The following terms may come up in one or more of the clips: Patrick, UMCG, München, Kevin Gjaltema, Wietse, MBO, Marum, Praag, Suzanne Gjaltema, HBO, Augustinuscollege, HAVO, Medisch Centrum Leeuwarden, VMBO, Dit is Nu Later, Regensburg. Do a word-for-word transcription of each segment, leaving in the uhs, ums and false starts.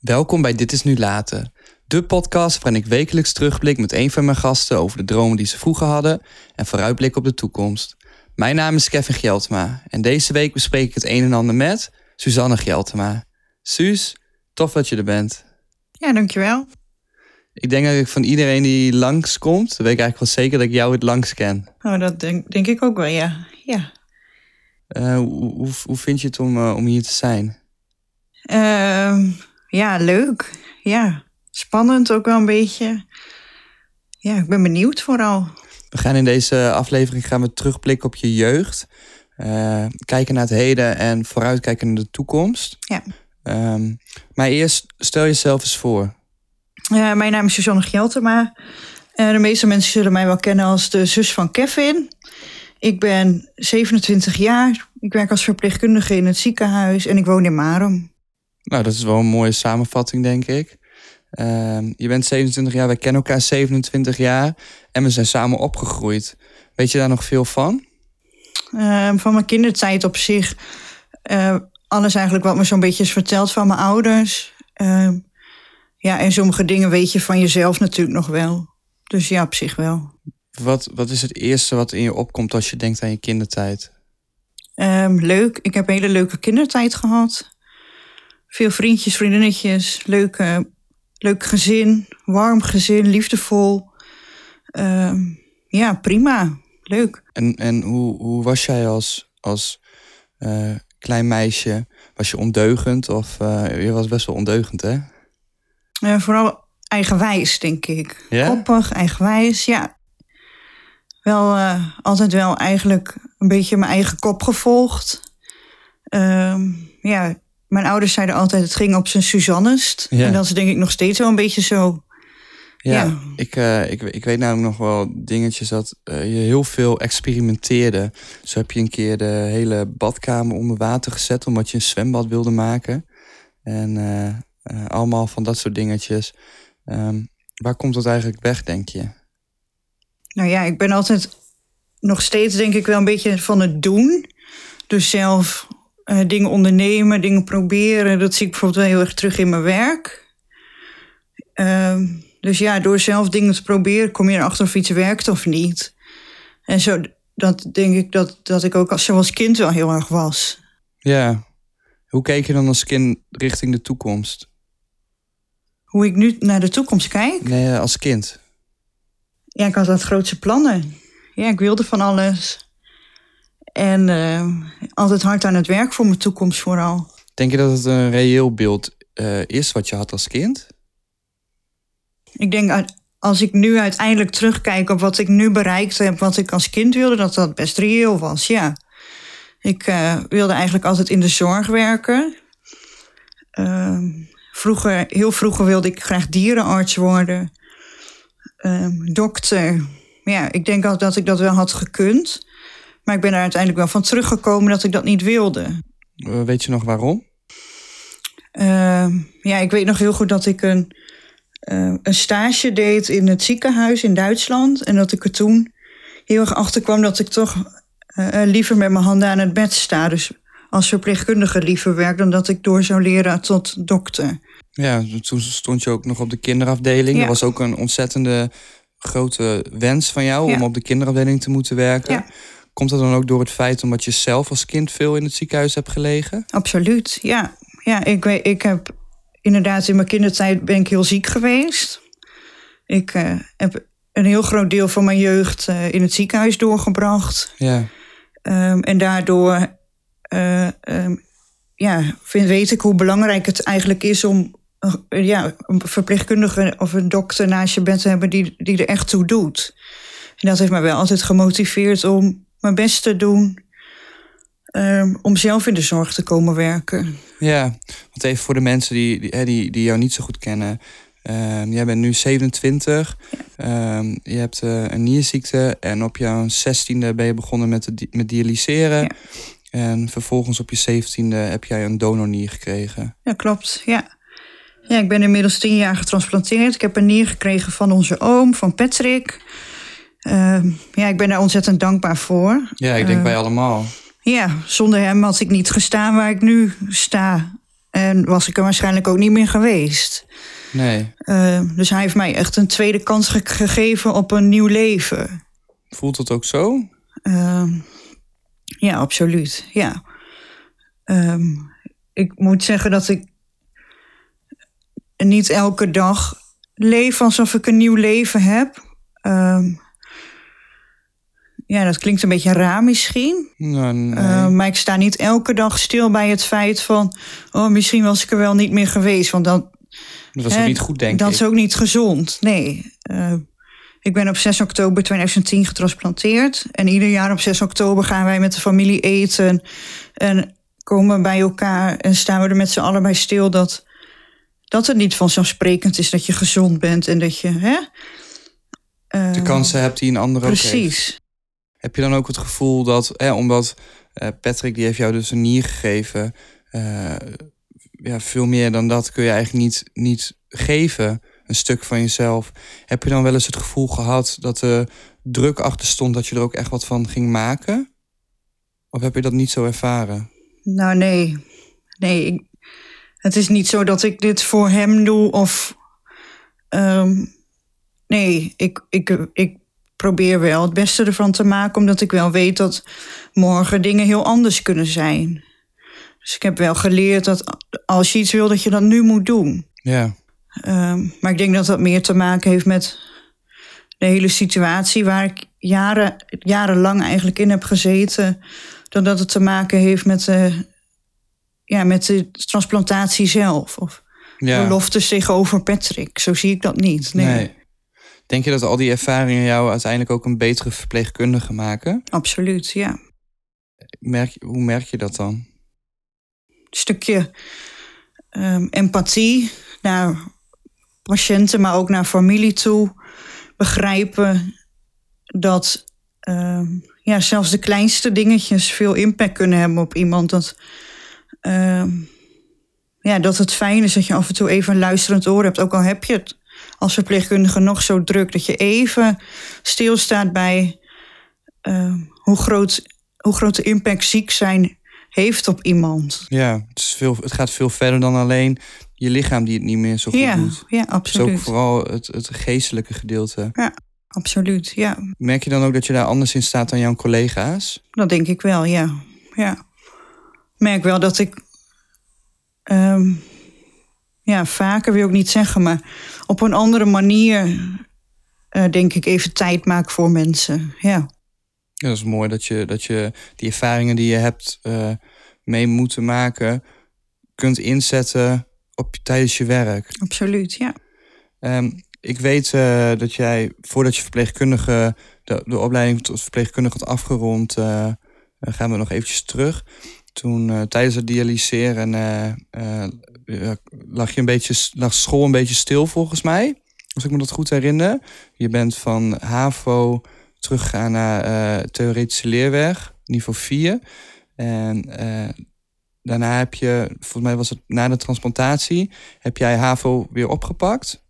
Welkom bij Dit is Nu Later, de podcast waarin ik wekelijks terugblik met een van mijn gasten over de dromen die ze vroeger hadden en vooruitblik op de toekomst. Mijn naam is Kevin Gjaltema en deze week bespreek ik het een en ander met Suzanne Gjaltema. Suus, tof dat je er bent. Ja, dankjewel. Ik denk dat ik van iedereen die langskomt, weet ik eigenlijk wel zeker dat ik jou het langst ken. Oh, dat denk, denk ik ook wel, ja. ja. Uh, hoe, hoe vind je het om, uh, om hier te zijn? Uh, ja, leuk. Ja, spannend ook wel een beetje. Ja, ik ben benieuwd vooral. We gaan in deze aflevering gaan we terugblikken op je jeugd. Uh, kijken naar het heden en vooruitkijken naar de toekomst. Ja. Um, maar eerst, stel jezelf eens voor. Uh, mijn naam is Suzanne Gjaltema. Uh, de meeste mensen zullen mij wel kennen als de zus van Kevin. Ik ben zevenentwintig jaar. Ik werk als verpleegkundige in het ziekenhuis en ik woon in Marum. Nou, dat is wel een mooie samenvatting, denk ik. Uh, je bent zevenentwintig jaar, wij kennen elkaar zevenentwintig jaar en we zijn samen opgegroeid. Weet je daar nog veel van? Uh, van mijn kindertijd op zich. Uh, alles eigenlijk wat me zo'n beetje is verteld van mijn ouders. Uh, ja, en sommige dingen weet je van jezelf natuurlijk nog wel. Dus ja, op zich wel. Wat, wat is het eerste wat in je opkomt als je denkt aan je kindertijd? Um, leuk. Ik heb een hele leuke kindertijd gehad. Veel vriendjes, vriendinnetjes. Leuk, uh, leuk gezin. Warm gezin. Liefdevol. Um, ja, prima. Leuk. En, en hoe, hoe was jij als, als uh, klein meisje? Was je ondeugend? Of, uh, je was best wel ondeugend, hè? Uh, vooral eigenwijs, denk ik. Yeah? Koppig, eigenwijs, ja. Wel uh, altijd wel eigenlijk een beetje mijn eigen kop gevolgd. Um, ja, mijn ouders zeiden altijd, het ging op zijn Suzannest. Ja. En dat is denk ik nog steeds wel een beetje zo. Ja, ja. Ik, uh, ik, ik weet namelijk nog wel dingetjes dat uh, je heel veel experimenteerde. Zo heb je een keer de hele badkamer onder water gezet, omdat je een zwembad wilde maken. En uh, uh, allemaal van dat soort dingetjes. Um, waar komt dat eigenlijk weg, denk je? Nou ja, ik ben altijd nog steeds denk ik wel een beetje van het doen. Dus zelf uh, dingen ondernemen, dingen proberen. Dat zie ik bijvoorbeeld wel heel erg terug in mijn werk. Uh, dus ja, door zelf dingen te proberen kom je erachter of iets werkt of niet. En zo dat denk ik dat, dat ik ook als, zoals kind wel heel erg was. Ja, hoe keek je dan als kind richting de toekomst? Hoe ik nu naar de toekomst kijk? Nee, als kind. Ja, ik had dat grootste plannen. Ja, ik wilde van alles. En uh, altijd hard aan het werk voor mijn toekomst vooral. Denk je dat het een reëel beeld uh, is wat je had als kind? Ik denk, als ik nu uiteindelijk terugkijk op wat ik nu bereikt heb, wat ik als kind wilde, dat dat best reëel was, ja. Ik uh, wilde eigenlijk altijd in de zorg werken. Uh, vroeger, heel vroeger wilde ik graag dierenarts worden. Um, dokter. Ja, ik denk dat ik dat wel had gekund. Maar ik ben er uiteindelijk wel van teruggekomen dat ik dat niet wilde. Uh, weet je nog waarom? Uh, ja, ik weet nog heel goed dat ik een, uh, een stage deed in het ziekenhuis in Duitsland. En dat ik er toen heel erg achter kwam dat ik toch uh, liever met mijn handen aan het bed sta. Dus als verpleegkundige liever werk dan dat ik door zou leren tot dokter. Ja, toen stond je ook nog op de kinderafdeling. Ja. Dat was ook een ontzettende grote wens van jou, ja, om op de kinderafdeling te moeten werken. Ja. Komt dat dan ook door het feit omdat je zelf als kind veel in het ziekenhuis hebt gelegen? Absoluut, ja. Ja, ik, ik heb inderdaad in mijn kindertijd ben ik heel ziek geweest. Ik uh, heb een heel groot deel van mijn jeugd uh, in het ziekenhuis doorgebracht. Ja. Um, en daardoor uh, um, ja, vind, weet ik hoe belangrijk het eigenlijk is om ja, een verpleegkundige of een dokter naast je bed te hebben die, die er echt toe doet. En dat heeft mij wel altijd gemotiveerd om mijn best te doen. Um, om zelf in de zorg te komen werken. Ja, want even voor de mensen die, die, die, die jou niet zo goed kennen. Um, jij bent nu zevenentwintig. Ja. Um, je hebt uh, een nierziekte. En op jouw zestiende ben je begonnen met, de, met dialyseren. Ja. En vervolgens op je zeventiende heb jij een donornier gekregen. Ja, klopt, ja. Ja, ik ben inmiddels tien jaar getransplanteerd. Ik heb een nier gekregen van onze oom, van Patrick. Uh, ja, ik ben daar ontzettend dankbaar voor. Ja, ik denk wij uh, allemaal. Ja, zonder hem had ik niet gestaan waar ik nu sta. En was ik er waarschijnlijk ook niet meer geweest. Nee. Uh, dus hij heeft mij echt een tweede kans ge- gegeven op een nieuw leven. Voelt het ook zo? Uh, ja, absoluut. Ja. Um, ik moet zeggen dat ik niet elke dag leef alsof ik een nieuw leven heb. Um, ja, dat klinkt een beetje raar misschien. Nee, nee. Uh, maar ik sta niet elke dag stil bij het feit van... oh, misschien was ik er wel niet meer geweest. Want dat, dat is hè, ook niet goed, denk dat ik. Dat is ook niet gezond, nee. Uh, ik ben op zes oktober tweeduizend tien getransplanteerd. En ieder jaar op zes oktober gaan wij met de familie eten... en komen bij elkaar en staan we er met z'n allen bij stil... dat, dat het niet vanzelfsprekend is dat je gezond bent en dat je... Hè, uh, de kansen hebt die een ander ook heeft. Precies. Heb je dan ook het gevoel dat, hè, omdat Patrick die heeft jou dus een nier gegeven... Uh, ja, veel meer dan dat kun je eigenlijk niet, niet geven, een stuk van jezelf. Heb je dan wel eens het gevoel gehad dat de druk achter stond... dat je er ook echt wat van ging maken? Of heb je dat niet zo ervaren? Nou, nee. Nee, ik, het is niet zo dat ik dit voor hem doe of... Um, nee, ik... ik, ik probeer wel het beste ervan te maken... omdat ik wel weet dat morgen dingen heel anders kunnen zijn. Dus ik heb wel geleerd dat als je iets wil... dat je dat nu moet doen. Ja. Um, maar ik denk dat dat meer te maken heeft met... de hele situatie waar ik jaren, jarenlang eigenlijk in heb gezeten... dan dat het te maken heeft met de, ja, met de transplantatie zelf. Of ja. Beloftes tegenover Patrick. Zo zie ik dat niet. Nee. nee. Denk je dat al die ervaringen jou uiteindelijk ook een betere verpleegkundige maken? Absoluut, ja. Merk, hoe merk je dat dan? Een stukje um, empathie naar patiënten, maar ook naar familie toe. Begrijpen dat um, ja, zelfs de kleinste dingetjes veel impact kunnen hebben op iemand. Dat, um, ja, dat het fijn is dat je af en toe even een luisterend oor hebt, ook al heb je het. Als verpleegkundige nog zo druk dat je even stilstaat bij uh, hoe, groot, hoe groot de impact ziek zijn heeft op iemand. Ja, het, is veel, het gaat veel verder dan alleen je lichaam die het niet meer zo goed ja, doet. Ja, absoluut. Het is ook vooral het, het geestelijke gedeelte. Ja, absoluut, ja. Merk je dan ook dat je daar anders in staat dan jouw collega's? Dat denk ik wel, ja. ja. Ik merk wel dat ik... Um, Ja, vaker wil ik niet zeggen, maar op een andere manier uh, denk ik even tijd maken voor mensen. Ja, ja, dat is mooi dat je, dat je die ervaringen die je hebt uh, mee moeten maken, kunt inzetten op, tijdens je werk. Absoluut, ja. Um, ik weet uh, dat jij, voordat je verpleegkundige de, de opleiding tot verpleegkundige had afgerond, uh, uh, gaan we nog eventjes terug. Toen uh, tijdens het dialyseren uh, uh, lag je een beetje, lag school een beetje stil volgens mij. Als ik me dat goed herinner. Je bent van HAVO teruggegaan naar uh, theoretische leerweg, niveau vier. En uh, daarna heb je, volgens mij was het na de transplantatie, heb jij HAVO weer opgepakt.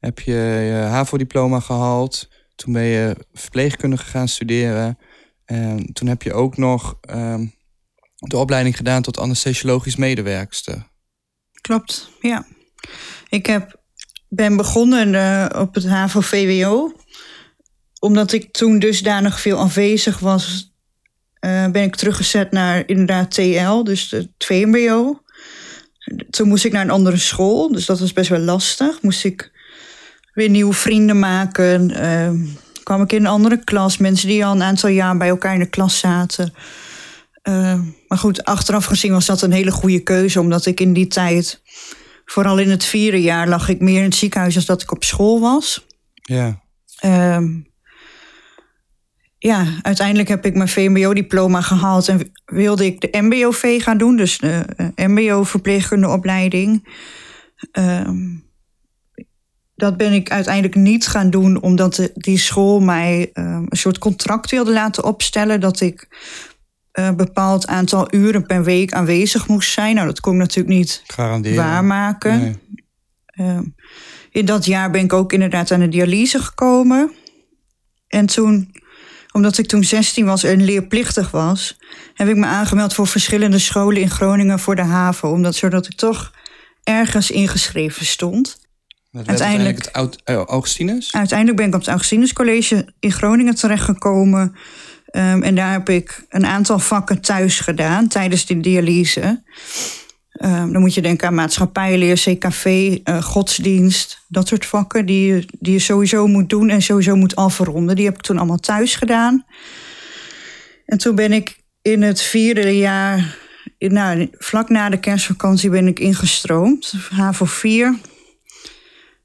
Heb je je HAVO-diploma gehaald. Toen ben je verpleegkundige gaan studeren. En toen heb je ook nog... Um, de opleiding gedaan tot anesthesiologisch medewerkster. Klopt, ja. Ik heb, ben begonnen uh, op het HAVO-V W O. Omdat ik toen dusdanig veel afwezig was... Uh, ben ik teruggezet naar inderdaad T L, dus het V M B O. Toen moest ik naar een andere school, dus dat was best wel lastig. Moest ik weer nieuwe vrienden maken. Uh, kwam ik in een andere klas. Mensen die al een aantal jaar bij elkaar in de klas zaten... Uh, maar goed, achteraf gezien was dat een hele goede keuze... omdat ik in die tijd, vooral in het vierde jaar... lag ik meer in het ziekenhuis dan dat ik op school was. Ja. Uh, ja, uiteindelijk heb ik mijn V M B O-diploma gehaald... en wilde ik de M B O V gaan doen, dus de uh, M B O-verpleegkundeopleiding. Uh, dat ben ik uiteindelijk niet gaan doen... omdat de, die school mij uh, een soort contract wilde laten opstellen... dat ik... een bepaald aantal uren per week aanwezig moest zijn. Nou, dat kon ik natuurlijk niet garanderen, waarmaken. Nee. Uh, in dat jaar ben ik ook inderdaad aan de dialyse gekomen. En toen Omdat ik toen zestien was en leerplichtig was, heb ik me aangemeld voor verschillende scholen in Groningen voor de HAVO. Omdat zodat ik toch ergens ingeschreven stond. Dat uiteindelijk, uiteindelijk het Augustinus? Augustinus? Uiteindelijk ben ik op het Augustinuscollege in Groningen terechtgekomen. Um, en daar heb ik een aantal vakken thuis gedaan tijdens de dialyse. Um, dan moet je denken aan maatschappijleer, C K V, uh, godsdienst. Dat soort vakken die je, die je sowieso moet doen en sowieso moet afronden. Die heb ik toen allemaal thuis gedaan. En toen ben ik in het vierde jaar, nou, vlak na de kerstvakantie ben ik ingestroomd. HAVO vier.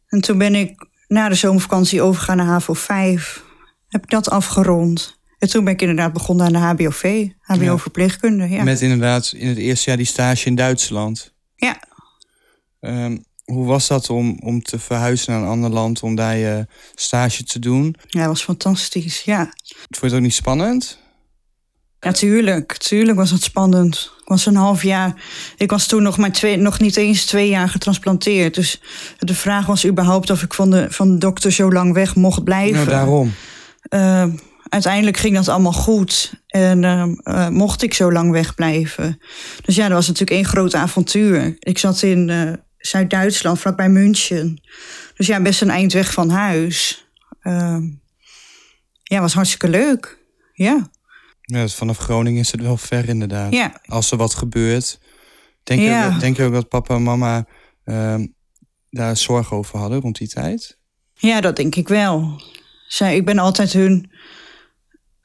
En toen ben ik na de zomervakantie overgegaan naar HAVO vijf. Heb ik dat afgerond. En toen ben ik inderdaad begonnen aan de H B O V, H B O-verpleegkunde. Ja. Met inderdaad in het eerste jaar die stage in Duitsland. Ja. Um, hoe was dat om, om te verhuizen naar een ander land, om daar je stage te doen? Ja, dat was fantastisch, ja. Vond je het ook niet spannend? Ja, tuurlijk. Tuurlijk was het spannend. Ik was een half jaar... Ik was toen nog, maar twee, nog niet eens twee jaar getransplanteerd. Dus de vraag was überhaupt of ik van de, van de dokter zo lang weg mocht blijven. Nou, daarom. Uh, Uiteindelijk ging dat allemaal goed en uh, uh, mocht ik zo lang wegblijven. Dus ja, dat was natuurlijk één groot avontuur. Ik zat in uh, Zuid-Duitsland, vlakbij München. Dus ja, best een eind weg van huis. Uh, ja, was hartstikke leuk. Ja. Ja, dus vanaf Groningen is het wel ver inderdaad. Ja. Als er wat gebeurt, denk, ja. je, ook, denk je ook dat papa en mama uh, daar zorgen over hadden rond die tijd? Ja, dat denk ik wel. Zij, ik ben altijd hun...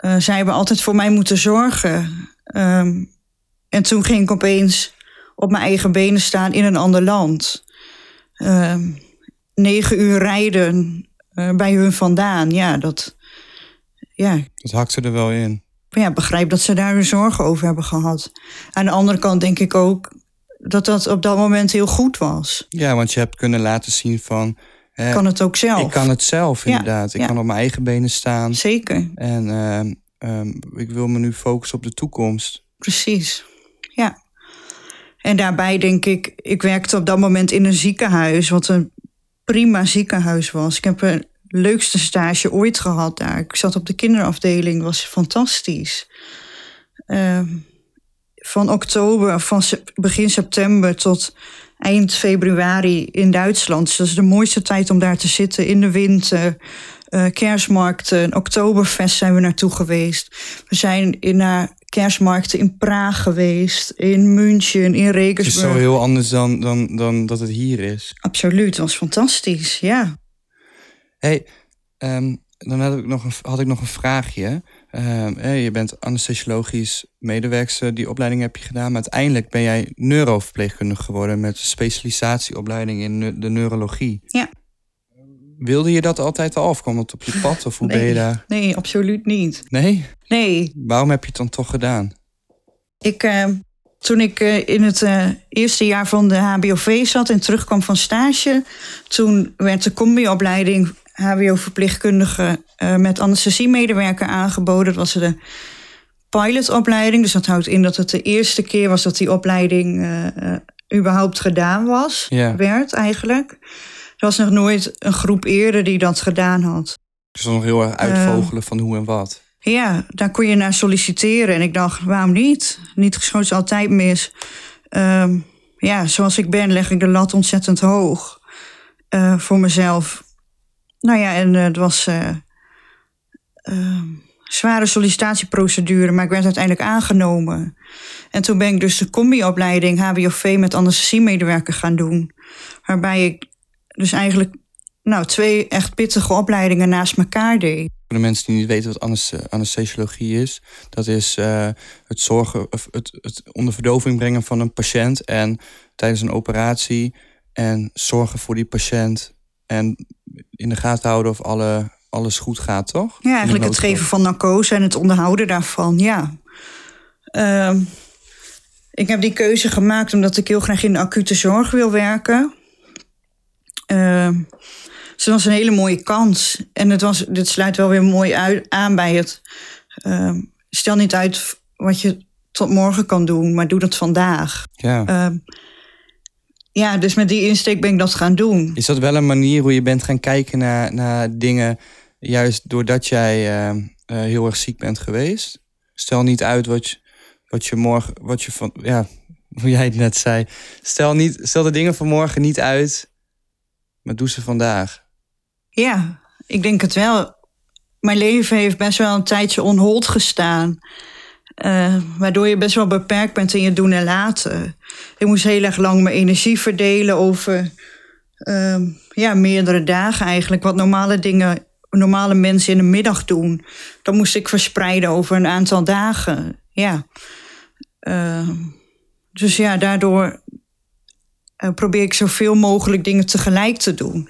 Uh, zij hebben altijd voor mij moeten zorgen. Um, en toen ging ik opeens op mijn eigen benen staan in een ander land. Um, negen uur rijden uh, bij hun vandaan. Ja, dat... Ja. Dat hakte er wel in. Ja, begrijp dat ze daar hun zorgen over hebben gehad. Aan de andere kant denk ik ook dat dat op dat moment heel goed was. Ja, want je hebt kunnen laten zien van... Ik kan het ook zelf. Ik kan het zelf, inderdaad. Ja, ja. Ik kan op mijn eigen benen staan. Zeker. En uh, um, ik wil me nu focussen op de toekomst. Precies, ja. En daarbij denk ik... Ik werkte op dat moment in een ziekenhuis... wat een prima ziekenhuis was. Ik heb het leukste stage ooit gehad daar. Ik zat op de kinderafdeling, was fantastisch. Uh, van oktober, van begin september tot... eind februari in Duitsland. Dus dat is de mooiste tijd om daar te zitten in de winter. Uh, kerstmarkten, Oktoberfest zijn we naartoe geweest. We zijn in, naar kerstmarkten in Praag geweest, in München, in Regensburg. Het is zo heel anders dan, dan, dan dat het hier is. Absoluut, het was fantastisch, ja. Hey, um, dan had ik nog een, had ik nog een vraagje. Um, hey, je bent anesthesiologisch medewerkster, die opleiding heb je gedaan. Maar uiteindelijk ben jij neuroverpleegkundige geworden... met specialisatieopleiding in ne- de neurologie. Ja. Wilde je dat altijd al of kwam het op je pad? Of hoe nee, ben je daar? Nee, absoluut niet. Nee? Nee. Waarom heb je het dan toch gedaan? Ik, uh, toen ik uh, in het uh, eerste jaar van de H B O V zat en terugkwam van stage... toen werd de combi-opleiding... H B O-verpleegkundige uh, met anesthesiemedewerker aangeboden. Dat was de pilotopleiding. Dus dat houdt in dat het de eerste keer was dat die opleiding uh, uh, überhaupt gedaan was, yeah. werd eigenlijk. Er was nog nooit een groep eerder die dat gedaan had. Dus nog heel erg uitvogelen uh, van hoe en wat. Ja, daar kon je naar solliciteren. En ik dacht, waarom niet? Niet geschoten is altijd mis. Um, ja, zoals ik ben leg ik de lat ontzettend hoog uh, voor mezelf. Nou ja, en uh, het was uh, uh, zware sollicitatieprocedure, maar ik werd uiteindelijk aangenomen. En toen ben ik dus de combi-opleiding H B O V met anesthesiemedewerker gaan doen. Waarbij ik dus eigenlijk nou, twee echt pittige opleidingen naast elkaar deed. Voor de mensen die niet weten wat anesthesiologie is, dat is uh, het zorgen, het, het onder verdoving brengen van een patiënt en tijdens een operatie en zorgen voor die patiënt. En in de gaten houden of alle, alles goed gaat, toch? Ja, eigenlijk het geven van narcose en het onderhouden daarvan, ja. Uh, ik heb die keuze gemaakt omdat ik heel graag in de acute zorg wil werken. Uh, dus dat was een hele mooie kans. En het was, dit sluit wel weer mooi uit, aan bij het... Uh, stel niet uit wat je tot morgen kan doen, maar doe dat vandaag. Ja. Uh, Ja, dus met die insteek ben ik dat gaan doen. Is dat wel een manier hoe je bent gaan kijken naar, naar dingen... juist doordat jij uh, uh, heel erg ziek bent geweest. Stel niet uit wat je, wat je morgen, wat je van, ja, hoe jij het net zei. Stel, niet, stel de dingen van morgen niet uit, maar doe ze vandaag. Ja, ik denk het wel. Mijn leven heeft best wel een tijdje on hold gestaan. Uh, waardoor je best wel beperkt bent in je doen en laten. Ik moest heel erg lang mijn energie verdelen over uh, ja, meerdere dagen eigenlijk. Wat normale dingen, normale mensen in de middag doen. Dat moest ik verspreiden over een aantal dagen. Ja. Uh, dus ja, daardoor uh, probeer ik zoveel mogelijk dingen tegelijk te doen.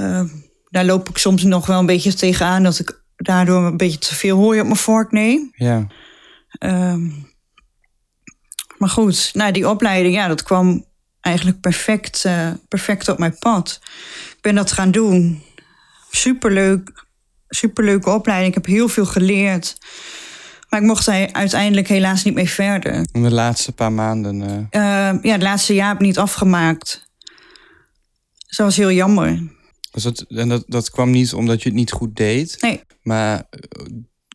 Uh, daar loop ik soms nog wel een beetje tegenaan dat ik daardoor een beetje te veel hooi op mijn vork neem. Ja. Um, maar goed, nou, die opleiding, ja, dat kwam eigenlijk perfect, uh, perfect op mijn pad. Ik ben dat gaan doen. Superleuk, superleuke opleiding. Ik heb heel veel geleerd. Maar ik mocht hij uiteindelijk helaas niet mee verder. In de laatste paar maanden? Uh... Uh, ja, het laatste jaar heb ik niet afgemaakt. Dus dat was heel jammer. Dus dat, en dat, dat kwam niet omdat je het niet goed deed? Nee. Maar... Uh,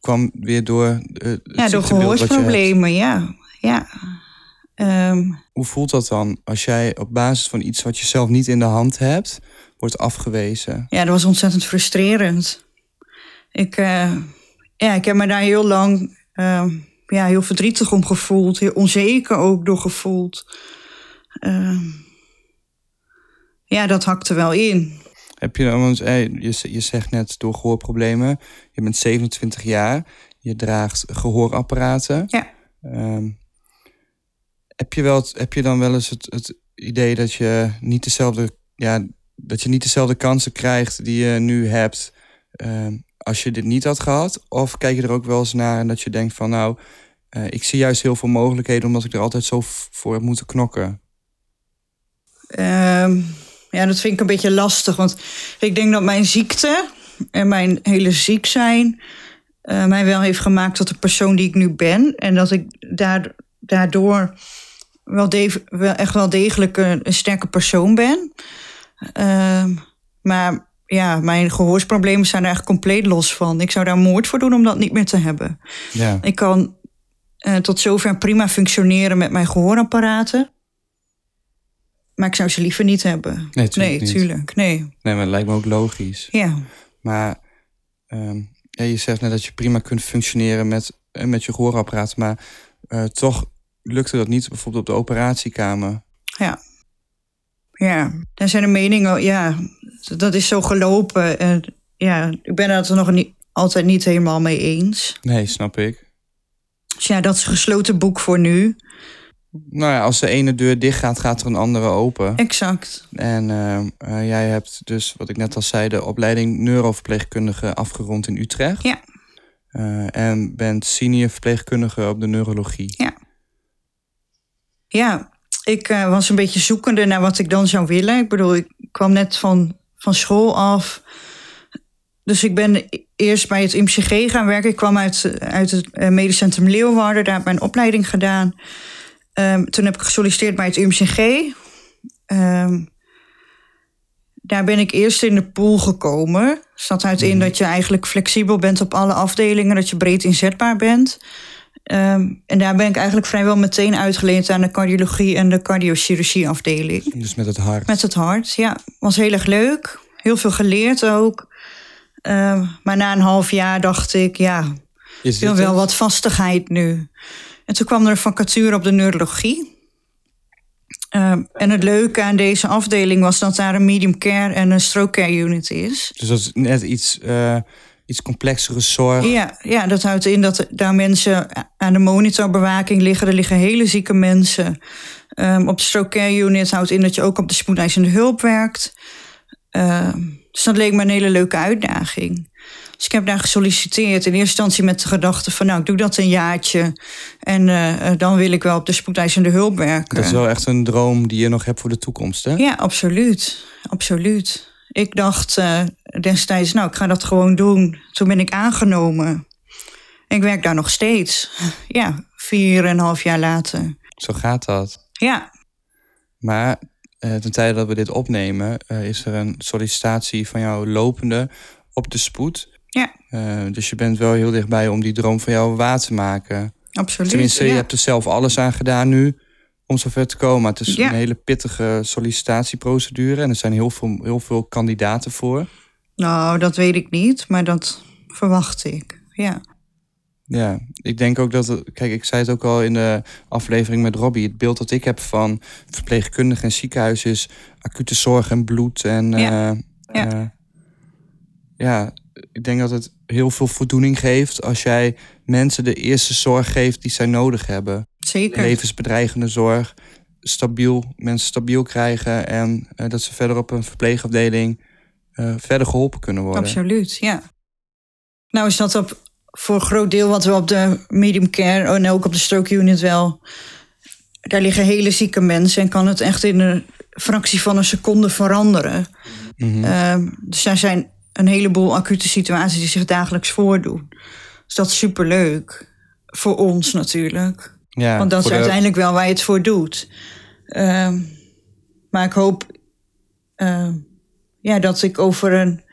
kwam weer door het ja, door gehoorsproblemen, ja. ja. Um, Hoe voelt dat dan als jij op basis van iets wat je zelf niet in de hand hebt, wordt afgewezen? Ja, dat was ontzettend frustrerend. Ik, uh, ja, ik heb me daar heel lang uh, ja, heel verdrietig om gevoeld. Heel onzeker ook door gevoeld. Uh, ja, dat hakte wel in. Heb je, want je zegt net door gehoorproblemen, je bent zevenentwintig jaar, je draagt gehoorapparaten. Ja. Um, heb, je wel, heb je dan wel eens het, het idee dat je niet dezelfde, ja, dat je niet dezelfde kansen krijgt die je nu hebt um, als je dit niet had gehad? Of kijk je er ook wel eens naar en dat je denkt van nou, uh, ik zie juist heel veel mogelijkheden omdat ik er altijd zo voor heb moeten knokken? Um... Ja, dat vind ik een beetje lastig. Want ik denk dat mijn ziekte en mijn hele ziek zijn... Uh, mij wel heeft gemaakt tot de persoon die ik nu ben. En dat ik daardoor wel, de- wel echt wel degelijk een, een sterke persoon ben. Uh, maar ja, mijn gehoorsproblemen zijn er echt compleet los van. Ik zou daar moord voor doen om dat niet meer te hebben. Ja. Ik kan uh, tot zover prima functioneren met mijn gehoorapparaten... Maar ik zou ze liever niet hebben. Nee, tuurlijk, nee, tuurlijk nee. Nee, maar dat lijkt me ook logisch. Ja. Maar um, ja, je zegt net dat je prima kunt functioneren met, met je gehoorapparaat. Maar uh, toch lukte dat niet bijvoorbeeld op de operatiekamer. Ja. Ja, daar zijn de meningen... Ja, dat is zo gelopen. Uh, ja, ik ben het er nog niet, altijd niet helemaal mee eens. Nee, snap ik. Dus ja, dat is een gesloten boek voor nu. Nou ja, als de ene deur dicht gaat, gaat er een andere open. Exact. En uh, uh, jij hebt dus, wat ik net al zei, de opleiding neuroverpleegkundige afgerond in Utrecht. Ja. Uh, en bent senior verpleegkundige op de neurologie. Ja. Ja, ik uh, was een beetje zoekende naar wat ik dan zou willen. Ik bedoel, ik kwam net van, van school af. Dus ik ben eerst bij het U M C G gaan werken. Ik kwam uit, uit het Medisch Centrum Leeuwarden. Daar heb ik mijn opleiding gedaan. Um, toen heb ik gesolliciteerd bij het U M C G. Um, daar ben ik eerst in de pool gekomen. Er zat uit in dat je eigenlijk flexibel bent op alle afdelingen. Dat je breed inzetbaar bent. Um, en daar ben ik eigenlijk vrijwel meteen uitgeleend aan de cardiologie en de cardiochirurgie afdeling. Dus met het hart. Met het hart, ja. Was heel erg leuk. Heel veel geleerd ook. Um, maar na een half jaar dacht ik, ja, ik wil wel wat vastigheid nu. En toen kwam er een vacature op de neurologie. Uh, en het leuke aan deze afdeling was dat daar een medium care en een stroke care unit is. Dus dat is net iets, uh, iets complexere zorg. Ja, ja, dat houdt in dat er, daar mensen aan de monitorbewaking liggen. Er liggen hele zieke mensen. Um, op de stroke care unit houdt in dat je ook op de spoedeisende hulp werkt. Uh, dus dat leek me een hele leuke uitdaging. Dus ik heb daar gesolliciteerd. In eerste instantie met de gedachte van... nou, ik doe dat een jaartje. En uh, dan wil ik wel op de spoedeisende hulp werken. Dat is wel echt een droom die je nog hebt voor de toekomst, hè? Ja, absoluut. Absoluut. Ik dacht uh, destijds, nou, ik ga dat gewoon doen. Toen ben ik aangenomen. Ik werk daar nog steeds. Ja, vier en een half jaar later. Zo gaat dat. Ja. Maar uh, ten tijde dat we dit opnemen... Uh, is er een sollicitatie van jou lopende op de spoed... Ja. Uh, dus je bent wel heel dichtbij om die droom van jou waar te maken. Absoluut. Tenminste, ja. Je hebt er zelf alles aan gedaan nu om zover te komen. Het is ja. een hele pittige sollicitatieprocedure. En er zijn heel veel, heel veel kandidaten voor. Nou, dat weet ik niet, maar dat verwacht ik. Ja. Ja, ik denk ook dat... Kijk, ik zei het ook al in de aflevering met Robbie. Het beeld dat ik heb van verpleegkundigen en ziekenhuis is acute zorg en bloed. En ja. Uh, ja. Uh, ja, ik denk dat het heel veel voldoening geeft als jij mensen de eerste zorg geeft die zij nodig hebben. Zeker. Levensbedreigende zorg, stabiel, mensen stabiel krijgen en uh, dat ze verder op een verpleegafdeling uh, verder geholpen kunnen worden. Absoluut, ja. Nou is dat op, voor een groot deel wat we op de medium care en ook op de stroke unit wel... Daar liggen hele zieke mensen en kan het echt in een fractie van een seconde veranderen. Mm-hmm. Uh, dus daar zijn een heleboel acute situaties die zich dagelijks voordoen. Dus dat is superleuk. Voor ons natuurlijk. Ja, want dat is de... uiteindelijk wel waar je het voor doet. Uh, maar ik hoop uh, ja, dat ik over een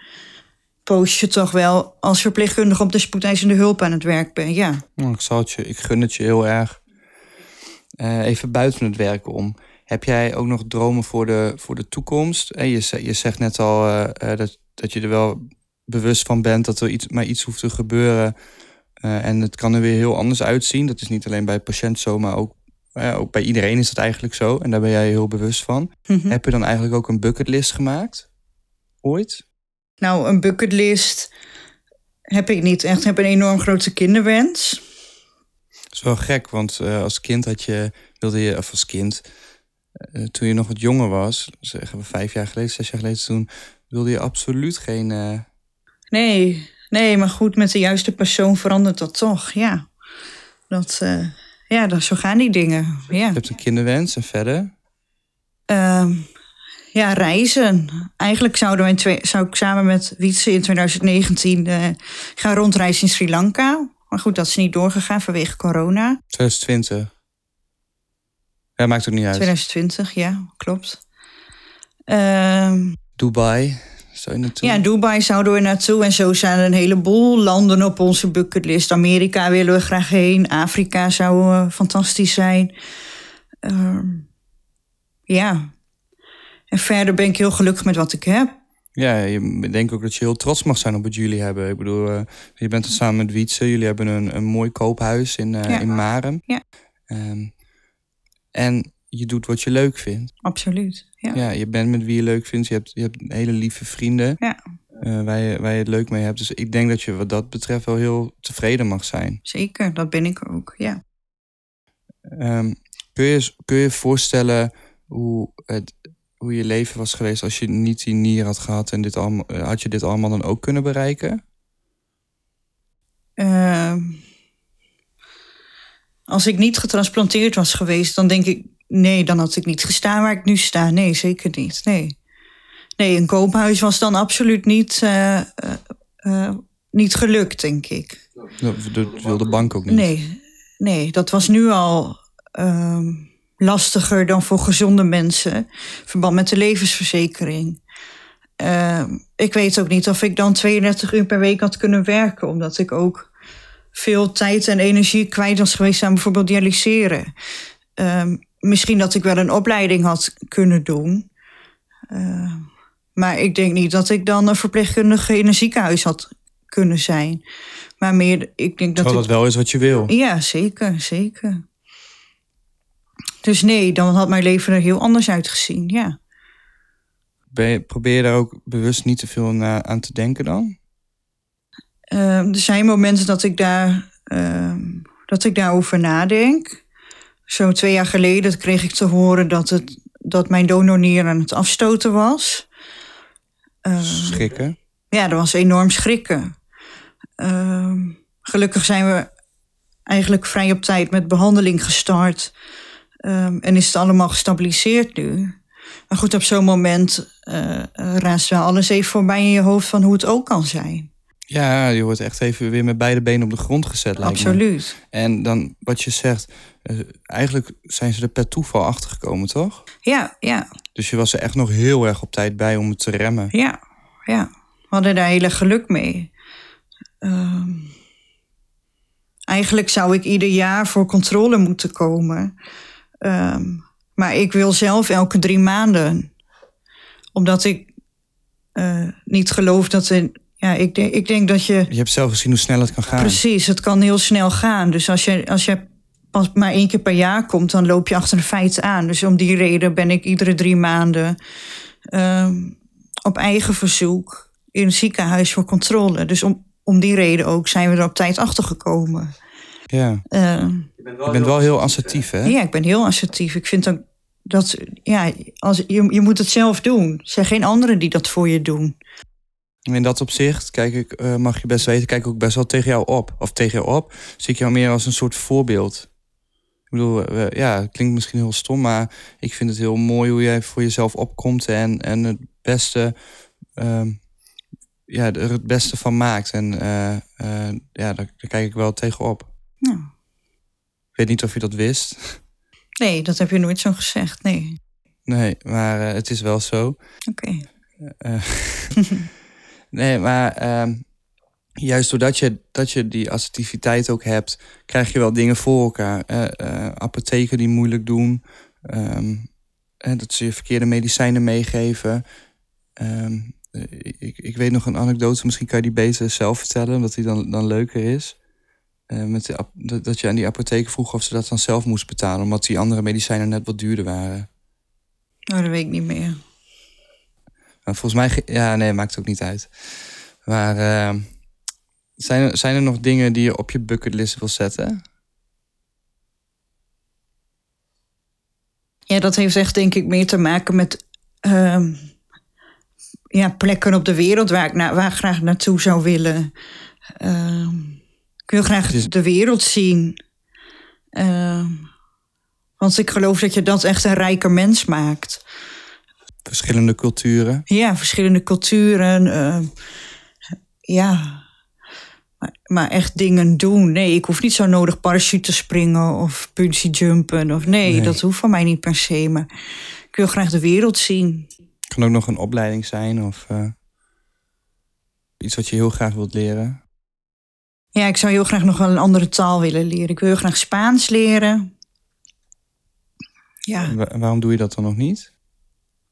poosje toch wel als verpleegkundige op de spoedeisende hulp aan het werk ben. Ja. Oh, ik zal het je, ik gun het je heel erg. Uh, even buiten het werken om. Heb jij ook nog dromen voor de, voor de toekomst? En je, je zegt net al uh, uh, dat, dat je er wel bewust van bent dat er iets, maar iets hoeft te gebeuren. Uh, en het kan er weer heel anders uitzien. Dat is niet alleen bij patiënt zo, maar ook, uh, ook bij iedereen is dat eigenlijk zo. En daar ben jij heel bewust van. Mm-hmm. Heb je dan eigenlijk ook een bucketlist gemaakt? Ooit? Nou, een bucketlist heb ik niet echt. Ik heb een enorm grote kinderwens. Dat is wel gek, want uh, als kind had je, wilde je, of als kind, uh, toen je nog wat jonger was, zeggen we vijf jaar geleden, zes jaar geleden, toen wilde je absoluut geen... Uh... Nee, nee, maar goed, met de juiste persoon verandert dat toch, ja. Dat, uh, ja, dat, zo gaan die dingen, ja. Je hebt een kinderwens en verder? Uh, ja, reizen. Eigenlijk zouden wij twee, zou ik samen met Wietse in twintig negentien uh, gaan rondreizen in Sri Lanka. Maar goed, dat is niet doorgegaan vanwege corona. twintig twintig? Ja, maakt ook niet uit. twintig twintig, ja, klopt. Uh, Dubai... Ja, Dubai zouden we naartoe. En zo zijn er een heleboel landen op onze bucketlist. Amerika willen we graag heen. Afrika zou uh, fantastisch zijn. Uh, ja. En verder ben ik heel gelukkig met wat ik heb. Ja, ik denk ook dat je heel trots mag zijn op wat jullie hebben. Ik bedoel, uh, je bent het samen met Wietse. Jullie hebben een, een mooi koophuis in, uh, ja. in Marum. Ja. Um, en... Je doet wat je leuk vindt. Absoluut, ja. Ja, je bent met wie je leuk vindt. Je hebt, je hebt hele lieve vrienden ja. uh, waar, je, waar je het leuk mee hebt. Dus ik denk dat je wat dat betreft wel heel tevreden mag zijn. Zeker, dat ben ik ook, ja. Um, kun je kun je voorstellen hoe, het, hoe je leven was geweest als je niet die nier had gehad en dit allemaal, had je dit allemaal dan ook kunnen bereiken? Uh, als ik niet getransplanteerd was geweest, dan denk ik... Nee, dan had ik niet gestaan waar ik nu sta. Nee, zeker niet. Nee, nee een koophuis was dan absoluut niet, uh, uh, niet gelukt, denk ik. Dat wil de bank ook niet. Nee, nee dat was nu al uh, lastiger dan voor gezonde mensen. In verband met de levensverzekering. Uh, ik weet ook niet of ik dan tweeëndertig uur per week had kunnen werken. Omdat ik ook veel tijd en energie kwijt was geweest aan bijvoorbeeld dialyseren. Um, Misschien dat ik wel een opleiding had kunnen doen. Uh, maar ik denk niet dat ik dan een verpleegkundige in een ziekenhuis had kunnen zijn. Maar meer, ik denk dat... Terwijl dat ik... wel is wat je wil. Ja, zeker, zeker. Dus nee, dan had mijn leven er heel anders uitgezien, ja. Ben je, probeer je daar ook bewust niet te veel aan te denken dan? Uh, er zijn momenten dat ik daar, uh, dat ik daarover nadenk... Zo twee jaar geleden kreeg ik te horen dat, het, dat mijn donornier aan het afstoten was. Uh, schrikken? Ja, dat was enorm schrikken. Uh, gelukkig zijn we eigenlijk vrij op tijd met behandeling gestart. Uh, en is het allemaal gestabiliseerd nu. Maar goed, op zo'n moment uh, raast wel alles even voorbij in je hoofd van hoe het ook kan zijn. Ja, je wordt echt even weer met beide benen op de grond gezet. Absoluut. En dan wat je zegt, eigenlijk zijn ze er per toeval achter gekomen, toch? Ja, ja. Dus je was er echt nog heel erg op tijd bij om het te remmen. Ja, ja. We hadden daar heel erg geluk mee. Uh, eigenlijk zou ik ieder jaar voor controle moeten komen. Uh, maar ik wil zelf elke drie maanden. Omdat ik uh, niet geloof dat... er, ja, ik, denk, ik denk dat je... Je hebt zelf gezien hoe snel het kan gaan. Precies, het kan heel snel gaan. Dus als je, als je pas maar één keer per jaar komt... dan loop je achter de feiten aan. Dus om die reden ben ik iedere drie maanden... Uh, op eigen verzoek in het ziekenhuis voor controle. Dus om, om die reden ook zijn we er op tijd achter gekomen. Ja. Uh, je bent wel, je bent wel heel assertief, hè? Ja, ik ben heel assertief. Ik vind dat... dat ja, als, je, je moet het zelf doen. Er zijn geen anderen die dat voor je doen. In dat opzicht, kijk ik, uh, mag je best weten... kijk ik ook best wel tegen jou op. Of tegen jou op. Zie ik jou meer als een soort voorbeeld. Ik bedoel, uh, ja, het klinkt misschien heel stom... maar ik vind het heel mooi hoe jij voor jezelf opkomt... en, en het beste... Uh, ja, er het beste van maakt. En uh, uh, ja, daar, daar kijk ik wel tegen op. Nou. Ik weet niet of je dat wist... Nee, dat heb je nooit zo gezegd, nee. Nee, maar uh, het is wel zo. Oké. Okay. Uh, nee, maar uh, juist doordat je, dat je die assertiviteit ook hebt... krijg je wel dingen voor elkaar. Uh, uh, apotheken die moeilijk doen. Um, uh, dat ze je verkeerde medicijnen meegeven. Um, uh, ik, ik weet nog een anekdote, misschien kan je die beter zelf vertellen... omdat die dan, dan leuker is. Uh, met de, dat je aan die apotheek vroeg of ze dat dan zelf moest betalen... omdat die andere medicijnen net wat duurder waren. Nou, dat weet ik niet meer. Nou, volgens mij... Ge- ja, nee, maakt ook niet uit. Maar uh, zijn, er, zijn er nog dingen die je op je bucketlist wil zetten? Ja, dat heeft echt denk ik meer te maken met... Uh, ja, plekken op de wereld waar ik, na- waar ik graag naartoe zou willen... Uh, Ik wil graag de wereld zien. Uh, want ik geloof dat je dat echt een rijker mens maakt. Verschillende culturen. Ja, verschillende culturen. Uh, ja. Maar, maar echt dingen doen. Nee, ik hoef niet zo nodig parachute te springen of bungee jumpen. Of nee, nee, dat hoeft van mij niet per se. Maar ik wil graag de wereld zien. Het kan ook nog een opleiding zijn of uh, iets wat je heel graag wilt leren. Ja, ik zou heel graag nog wel een andere taal willen leren. Ik wil heel graag Spaans leren. Ja. Wa- waarom doe je dat dan nog niet?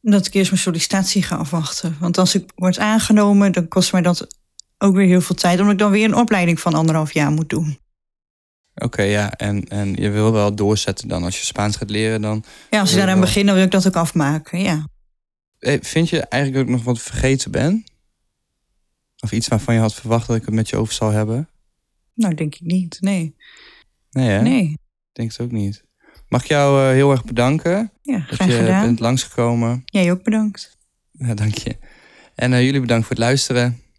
Omdat ik eerst mijn sollicitatie ga afwachten. Want als ik word aangenomen, dan kost mij dat ook weer heel veel tijd. Omdat ik dan weer een opleiding van anderhalf jaar moet doen. Oké, okay, ja. En, en je wil wel doorzetten dan. Als je Spaans gaat leren, dan... Ja, als ik daaraan wel... begin, dan wil ik dat ook afmaken, ja. Hey, vind je eigenlijk ook nog wat vergeten ben? Of iets waarvan je had verwacht dat ik het met je over zou hebben? Nou, denk ik niet, nee. Nee, hè? Nee. Ik denk het ook niet. Mag ik jou uh, heel erg bedanken. Ja, graag gedaan. Dat je bent langsgekomen. Jij ook bedankt. Ja, dank je. En uh, jullie bedankt voor het luisteren.